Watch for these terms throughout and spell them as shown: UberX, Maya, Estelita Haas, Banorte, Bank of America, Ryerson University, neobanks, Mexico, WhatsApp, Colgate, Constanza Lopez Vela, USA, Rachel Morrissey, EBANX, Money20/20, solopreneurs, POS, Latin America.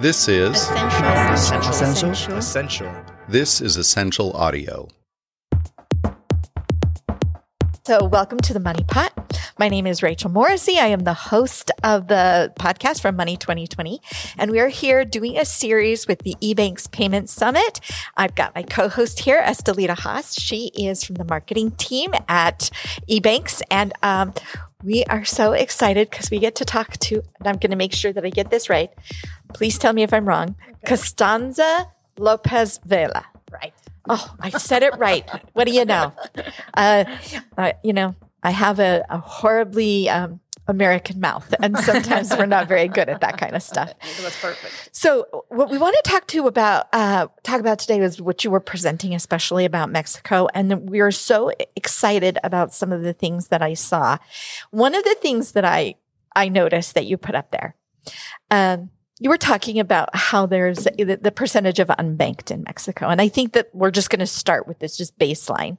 This is Essential. This is Essential Audio. So welcome to the Money Pot. My name is Rachel Morrissey. I am the host of the podcast from Money20/20, and we are here doing a series with the EBANX Payments Summit. I've got my co-host here, Estelita Haas. She is from the marketing team at EBANX, and we are so excited because we get to talk to, and I'm going to make sure that I get this right. Please tell me if I'm wrong. Okay. Constanza Lopez Vela. Right. Oh, I said it right. What do you know? I have a horribly American mouth, and sometimes we're not very good at that kind of stuff. That's perfect. So what we want to talk about today was what you were presenting, especially about Mexico. And we are so excited about some of the things that I saw. One of the things that I noticed that you put up there, you were talking about how there's the percentage of unbanked in Mexico. And I think that we're just going to start with this just baseline.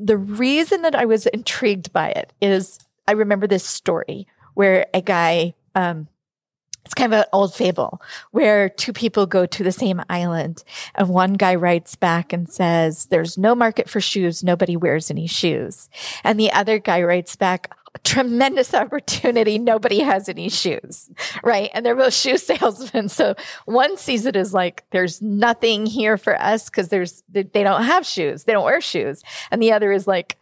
The reason that I was intrigued by it is I remember this story where a guy, it's kind of an old fable where two people go to the same island and one guy writes back and says, "There's no market for shoes. Nobody wears any shoes." And the other guy writes back, "Tremendous opportunity. Nobody has any shoes," right? And they're both shoe salesmen. So one sees it as like, there's nothing here for us because they don't have shoes. They don't wear shoes. And the other is like,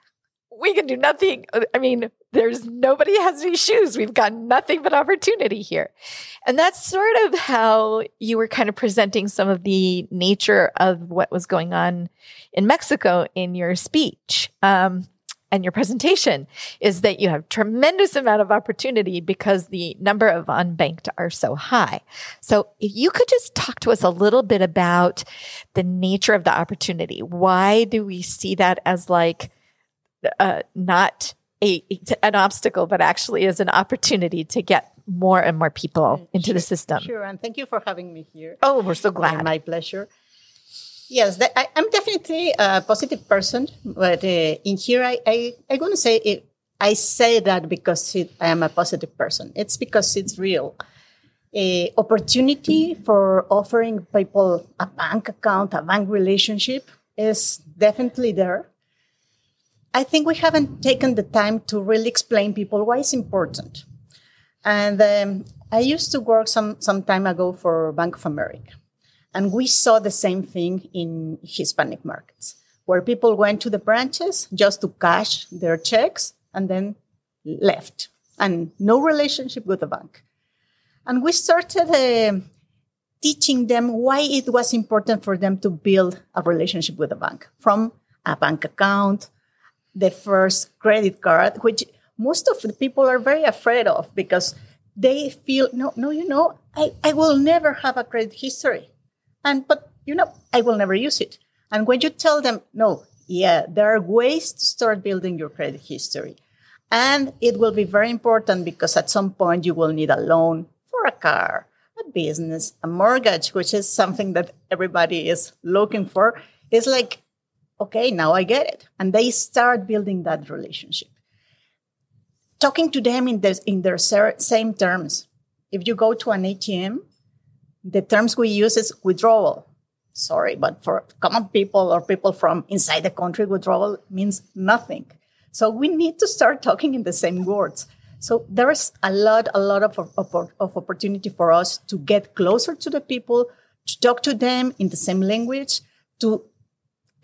we can do nothing. I mean, there's nobody has any shoes. We've got nothing but opportunity here. And that's sort of how you were kind of presenting some of the nature of what was going on in Mexico in your speech. And your presentation is that you have tremendous amount of opportunity because the number of unbanked are so high. So if you could just talk to us a little bit about the nature of the opportunity. Why do we see that as like not an obstacle, but actually as an opportunity to get more and more people into the system? Sure, and thank you for having me here. Oh, we're so glad. My pleasure. Yes, I'm definitely a positive person, but in here I want to say it, I say that because I am a positive person. It's because it's real. Opportunity for offering people a bank account, a bank relationship is definitely there. I think we haven't taken the time to really explain people why it's important. And I used to work some time ago for Bank of America. And we saw the same thing in Hispanic markets, where people went to the branches just to cash their checks and then left, and no relationship with the bank. And we started teaching them why it was important for them to build a relationship with the bank, from a bank account, the first credit card, which most of the people are very afraid of because they feel, I will never have a credit history. But I will never use it. And when you tell them, there are ways to start building your credit history. And it will be very important because at some point you will need a loan for a car, a business, a mortgage, which is something that everybody is looking for. It's like, okay, now I get it. And they start building that relationship. Talking to them in their same terms. If you go to an ATM, the terms we use is withdrawal. Sorry, but for common people or people from inside the country, withdrawal means nothing. So we need to start talking in the same words. So there is a lot of opportunity for us to get closer to the people, to talk to them in the same language, to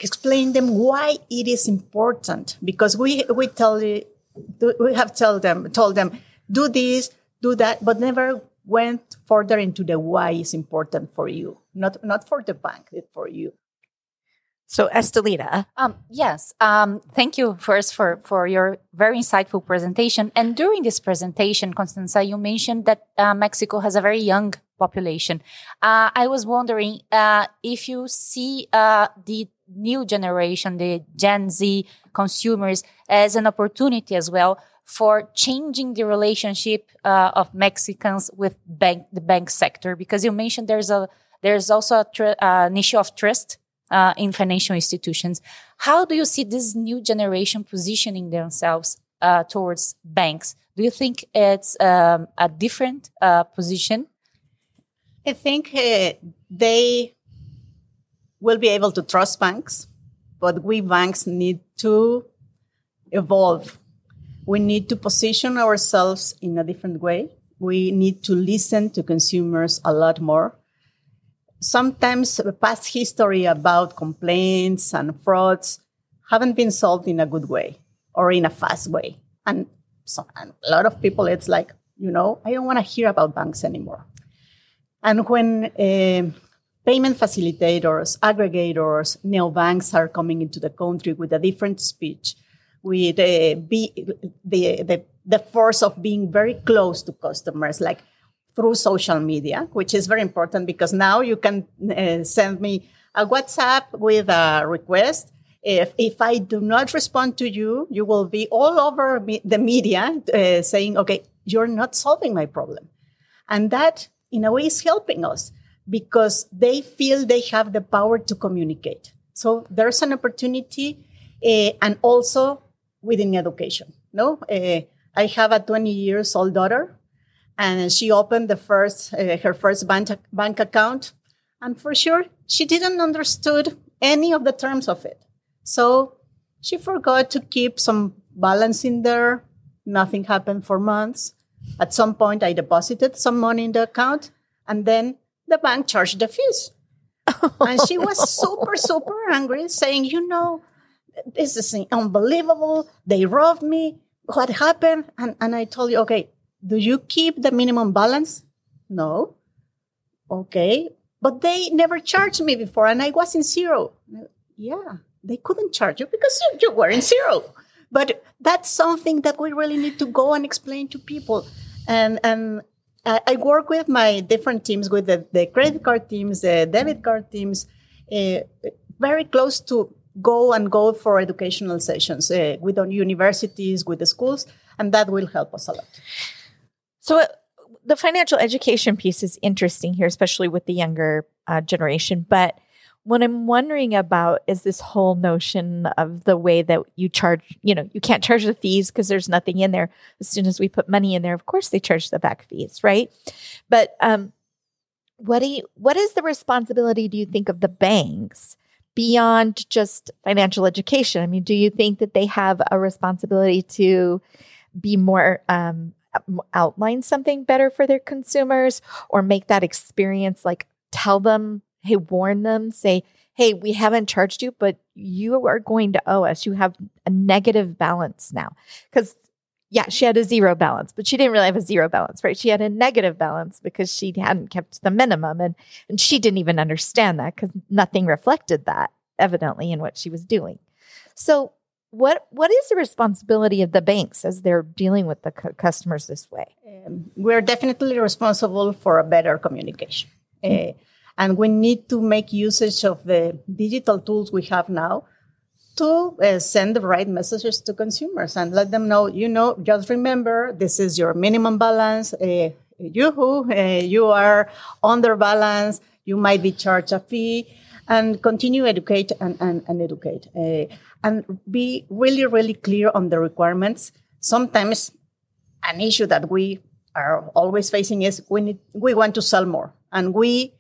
explain them why it is important. Because we have told them, do this, do that, but never went further into the why is important for you, not for the bank, it's for you. So Estelita. Yes. Thank you first for your very insightful presentation. And during this presentation, Constanza, you mentioned that Mexico has a very young population. I was wondering if you see the new generation, the Gen Z consumers, as an opportunity as well for changing the relationship of Mexicans with the bank sector, because you mentioned there's also an issue of trust in financial institutions. How do you see this new generation positioning themselves towards banks? Do you think it's a different position? I think they will be able to trust banks, but we banks need to evolve. We need to position ourselves in a different way. We need to listen to consumers a lot more. Sometimes the past history about complaints and frauds haven't been solved in a good way or in a fast way. And a lot of people, it's like, I don't want to hear about banks anymore. And when payment facilitators, aggregators, neobanks are coming into the country with a different speech, with the force of being very close to customers, like through social media, which is very important because now you can send me a WhatsApp with a request. If I do not respond to you, you will be all over the media saying, okay, you're not solving my problem. And that, in a way, is helping us because they feel they have the power to communicate. So there's an opportunity and also within education. I have a 20-year-old daughter, and she opened her first bank account. And for sure, she didn't understood any of the terms of it. So she forgot to keep some balance in there. Nothing happened for months. At some point, I deposited some money in the account, and then the bank charged the fees. And she was super, super angry, saying, this is unbelievable. They robbed me. What happened? And I told you, okay, do you keep the minimum balance? No. Okay. But they never charged me before, and I was in zero. Yeah, they couldn't charge you because you were in zero. But that's something that we really need to go and explain to people. And I work with my different teams, with the credit card teams, the debit card teams, very close to go for educational sessions with the universities, with the schools, and that will help us a lot. So the financial education piece is interesting here, especially with the younger generation. But what I'm wondering about is this whole notion of the way that you charge, you can't charge the fees because there's nothing in there. As soon as we put money in there, of course they charge the back fees, right? But what is the responsibility, do you think, of the banks beyond just financial education? I mean, do you think that they have a responsibility to be more outline something better for their consumers or make that experience, like tell them, hey, warn them, say, hey, we haven't charged you, but you are going to owe us. You have a negative balance now. Because, she had a zero balance, but she didn't really have a zero balance, right? She had a negative balance because she hadn't kept the minimum. And she didn't even understand that because nothing reflected that, evidently, in what she was doing. So what is the responsibility of the banks as they're dealing with the customers this way? We're definitely responsible for a better communication. And we need to make usage of the digital tools we have now to send the right messages to consumers and let them know, just remember, this is your minimum balance. You are under balance. You might be charged a fee. And continue educate and educate. And be really, really clear on the requirements. Sometimes an issue that we are always facing is we want to sell more. And we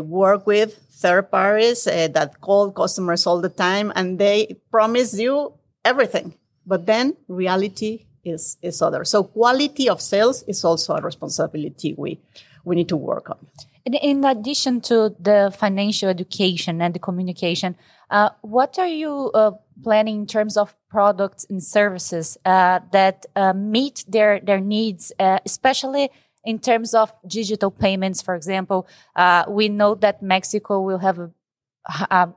work with third parties that call customers all the time, and they promise you everything. But then reality is other. So quality of sales is also a responsibility we need to work on. And in addition to the financial education and the communication, what are you planning in terms of products and services that meet their needs, especially in terms of digital payments? For example, we know that Mexico will have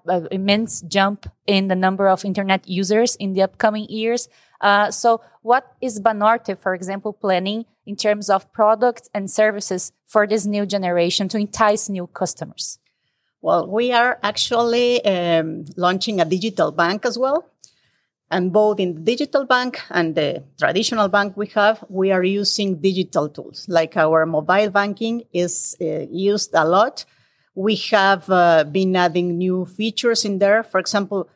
an immense jump in the number of internet users in the upcoming years. So what is Banorte, for example, planning in terms of products and services for this new generation to entice new customers? Well, we are actually launching a digital bank as well. And both in the digital bank and the traditional bank we are using digital tools. Like our mobile banking is used a lot. We have been adding new features in there. For example,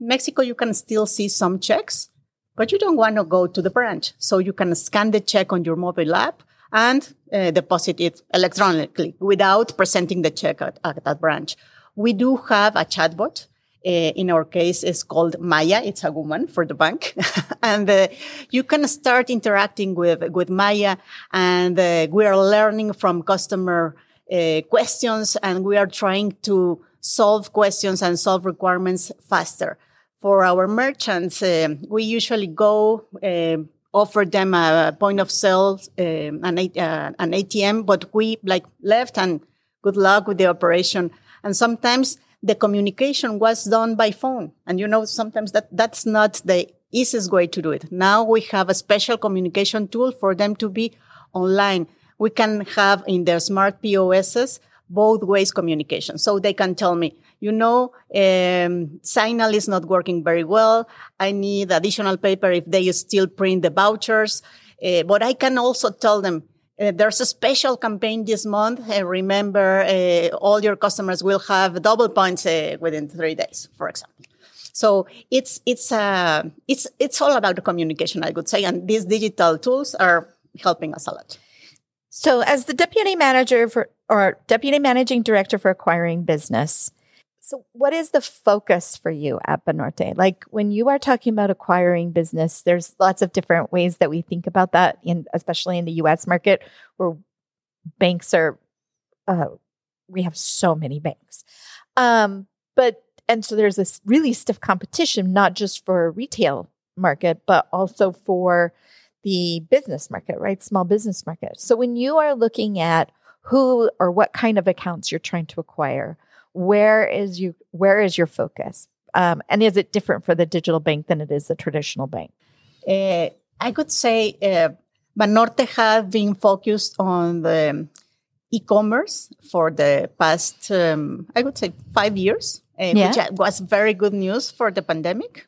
in Mexico, you can still see some checks, but you don't want to go to the branch. So you can scan the check on your mobile app and deposit it electronically without presenting the check at that branch. We do have a chatbot. In our case, it's called Maya. It's a woman for the bank. And you can start interacting with Maya. And we are learning from customer questions, and we are trying to solve questions and solve requirements faster. For our merchants, we usually go offer them a point of sale, an ATM, but we left and good luck with the operation. And sometimes the communication was done by phone. And sometimes that's not the easiest way to do it. Now we have a special communication tool for them to be online. We can have in their smart POSs both ways communication. So they can tell me, signal is not working very well. I need additional paper if they still print the vouchers. But I can also tell them, there's a special campaign this month. Remember, all your customers will have double points within 3 days, for example. So it's all about the communication, I would say, and these digital tools are helping us a lot. So, as the deputy managing director for acquiring business, so what is the focus for you at Banorte? When you are talking about acquiring business, there's lots of different ways that we think about that, especially in the U.S. market where banks are, we have so many banks. So there's this really stiff competition, not just for retail market, but also for the business market, right? Small business market. So when you are looking at who or what kind of accounts you're trying to acquire, Where is your focus? And is it different for the digital bank than it is the traditional bank? I could say Banorte have been focused on the e-commerce for the past, 5 years, which was very good news for the pandemic.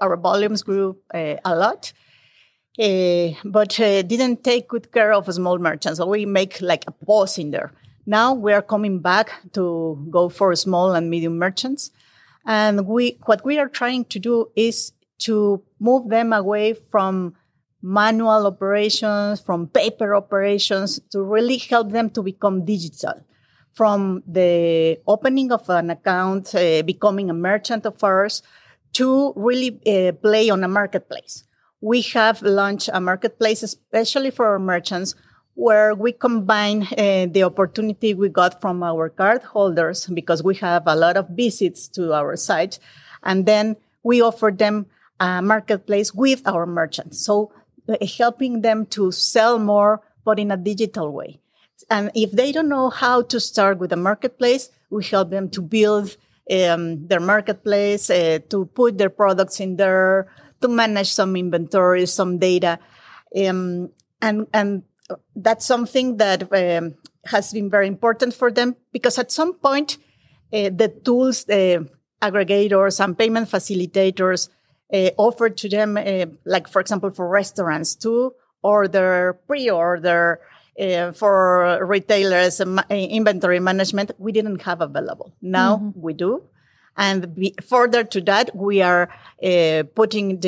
Our volumes grew a lot. But didn't take good care of small merchants. So we make a pause in there. Now we are coming back to go for small and medium merchants. And what we are trying to do is to move them away from manual operations, from paper operations, to really help them to become digital. From the opening of an account, becoming a merchant of ours, to really play on a marketplace. We have launched a marketplace especially for our merchants, where we combine the opportunity we got from our card holders, because we have a lot of visits to our site, and then we offer them a marketplace with our merchants. So helping them to sell more, but in a digital way. And if they don't know how to start with a marketplace, we help them to build their marketplace, to put their products in there, to manage some inventory, some data, and that's something that has been very important for them, because at some point, the tools, the aggregators and payment facilitators offer to them, for example, for restaurants to order, pre-order, for retailers, inventory management, we didn't have available. Now we do. And further to that, we are putting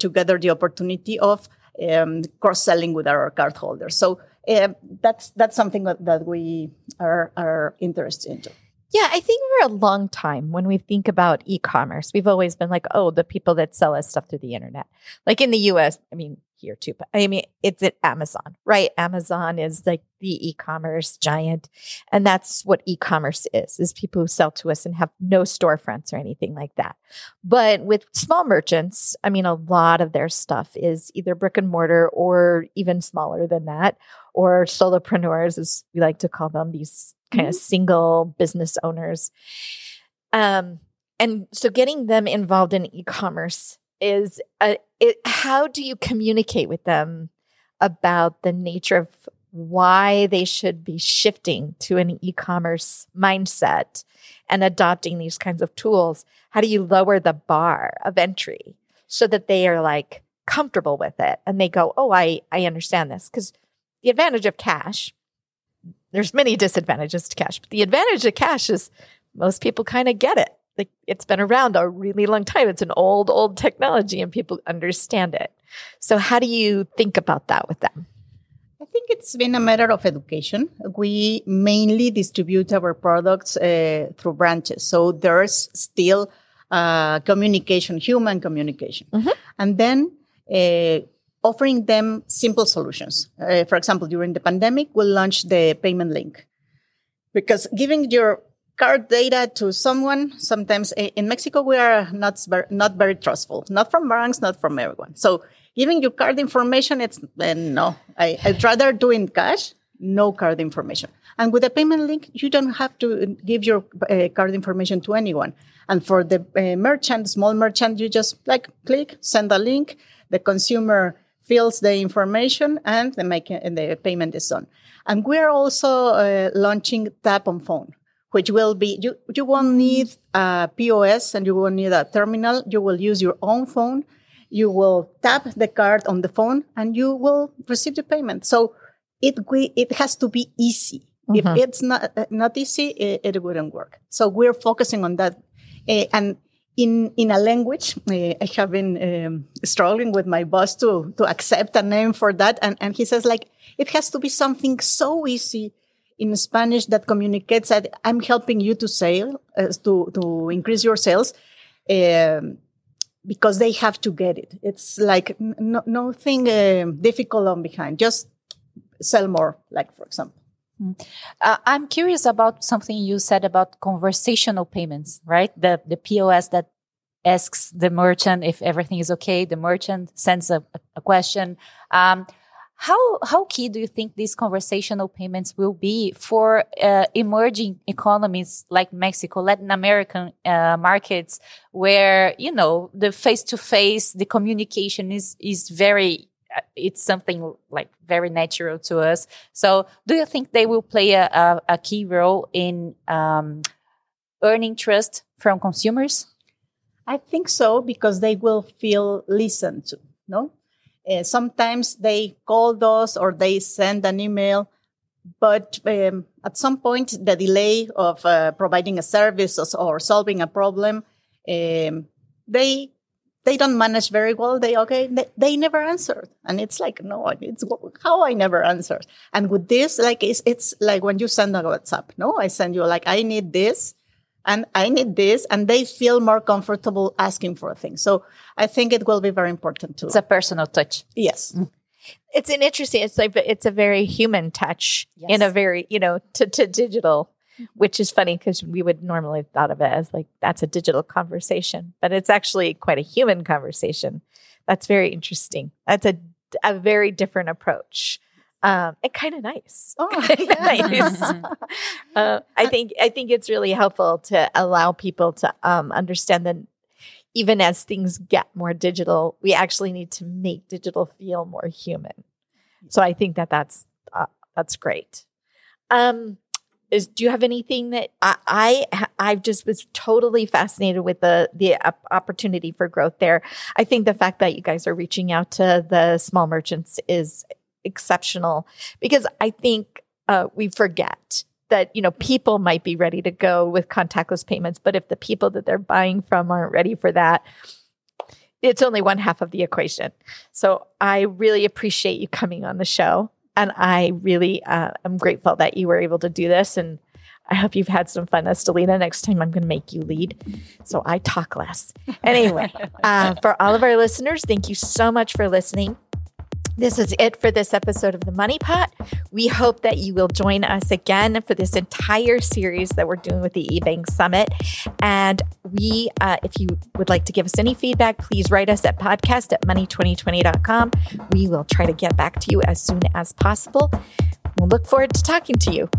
together the opportunity of cross-selling with our cardholders. So that's something that we are interested in. Yeah, I think for a long time when we think about e-commerce, we've always been the people that sell us stuff through the internet. In the U.S., here too, but it's at Amazon, right? Amazon is the e-commerce giant. And that's what e-commerce is people who sell to us and have no storefronts or anything like that. But with small merchants, a lot of their stuff is either brick and mortar or even smaller than that, or solopreneurs, as we like to call them, these kind of single business owners. And so getting them involved in e-commerce is how do you communicate with them about the nature of why they should be shifting to an e-commerce mindset and adopting these kinds of tools? How do you lower the bar of entry so that they are comfortable with it and they go, oh, I understand this? Because the advantage of cash, there's many disadvantages to cash, but the advantage of cash is most people kind of get it. It's been around a really long time. It's an old technology and people understand it. So how do you think about that with them? I think it's been a matter of education. We mainly distribute our products through branches. So there's still communication, human communication. Mm-hmm. And then offering them simple solutions. For example, during the pandemic, we launched the payment link. Because giving your card data to someone, sometimes in Mexico, we are not very trustful. Not from banks, not from everyone. So giving you card information, it's no. I'd rather do in cash, no card information. And with a payment link, you don't have to give your card information to anyone. And for the small merchant, you just click, send a link. The consumer fills the information and the payment is done. And we're also launching tap on phone, which will be, you won't need a POS and you won't need a terminal. You will use your own phone. You will tap the card on the phone and you will receive the payment. So it has to be easy. Mm-hmm. If it's not easy, it wouldn't work. So we're focusing on that. And in a language, I have been struggling with my boss to accept a name for that. And he says, it has to be something so easy in Spanish that communicates that I'm helping you to sell, to increase your sales. Because they have to get it. It's nothing difficult on behind. Just sell more, for example. I'm curious about something you said about conversational payments, right? The POS that asks the merchant if everything is okay. The merchant sends a question. How key do you think these conversational payments will be for emerging economies like Mexico, Latin American markets, where the face-to-face, the communication is very, it's something very natural to us. So, do you think they will play a key role in earning trust from consumers? I think so, because they will feel listened to. No. Sometimes they call us or they send an email, but at some point the delay of providing a service or solving a problem, they don't manage very well. They never answered, and it's it's how I never answered. And with this, it's like when you send a WhatsApp, no, I send you I need this. And I need this, and they feel more comfortable asking for things. So I think it will be very important too. It's a personal touch. Yes. Mm-hmm. It's an interesting, it's a very human touch, yes, in a very, to digital, which is funny because we would normally have thought of it as that's a digital conversation, but it's actually quite a human conversation. That's very interesting. That's a very different approach. And kind of nice. Oh, yeah. Nice. I think it's really helpful to allow people to understand that even as things get more digital, we actually need to make digital feel more human. So I think that's great. Do you have anything that I just was totally fascinated with the opportunity for growth there? I think the fact that you guys are reaching out to the small merchants is exceptional, because I think we forget that people might be ready to go with contactless payments, but if the people that they're buying from aren't ready for that, it's only one half of the equation. So I really appreciate you coming on the show, and I really am grateful that you were able to do this, and I hope you've had some fun, Estelita. Next time I'm going to make you lead so I talk less. Anyway, for all of our listeners, thank you so much for listening. This is it for this episode of The Money Pot. We hope that you will join us again for this entire series that we're doing with the EBANX Summit. And we, if you would like to give us any feedback, please write us at podcast@money2020.com. We will try to get back to you as soon as possible. We'll look forward to talking to you.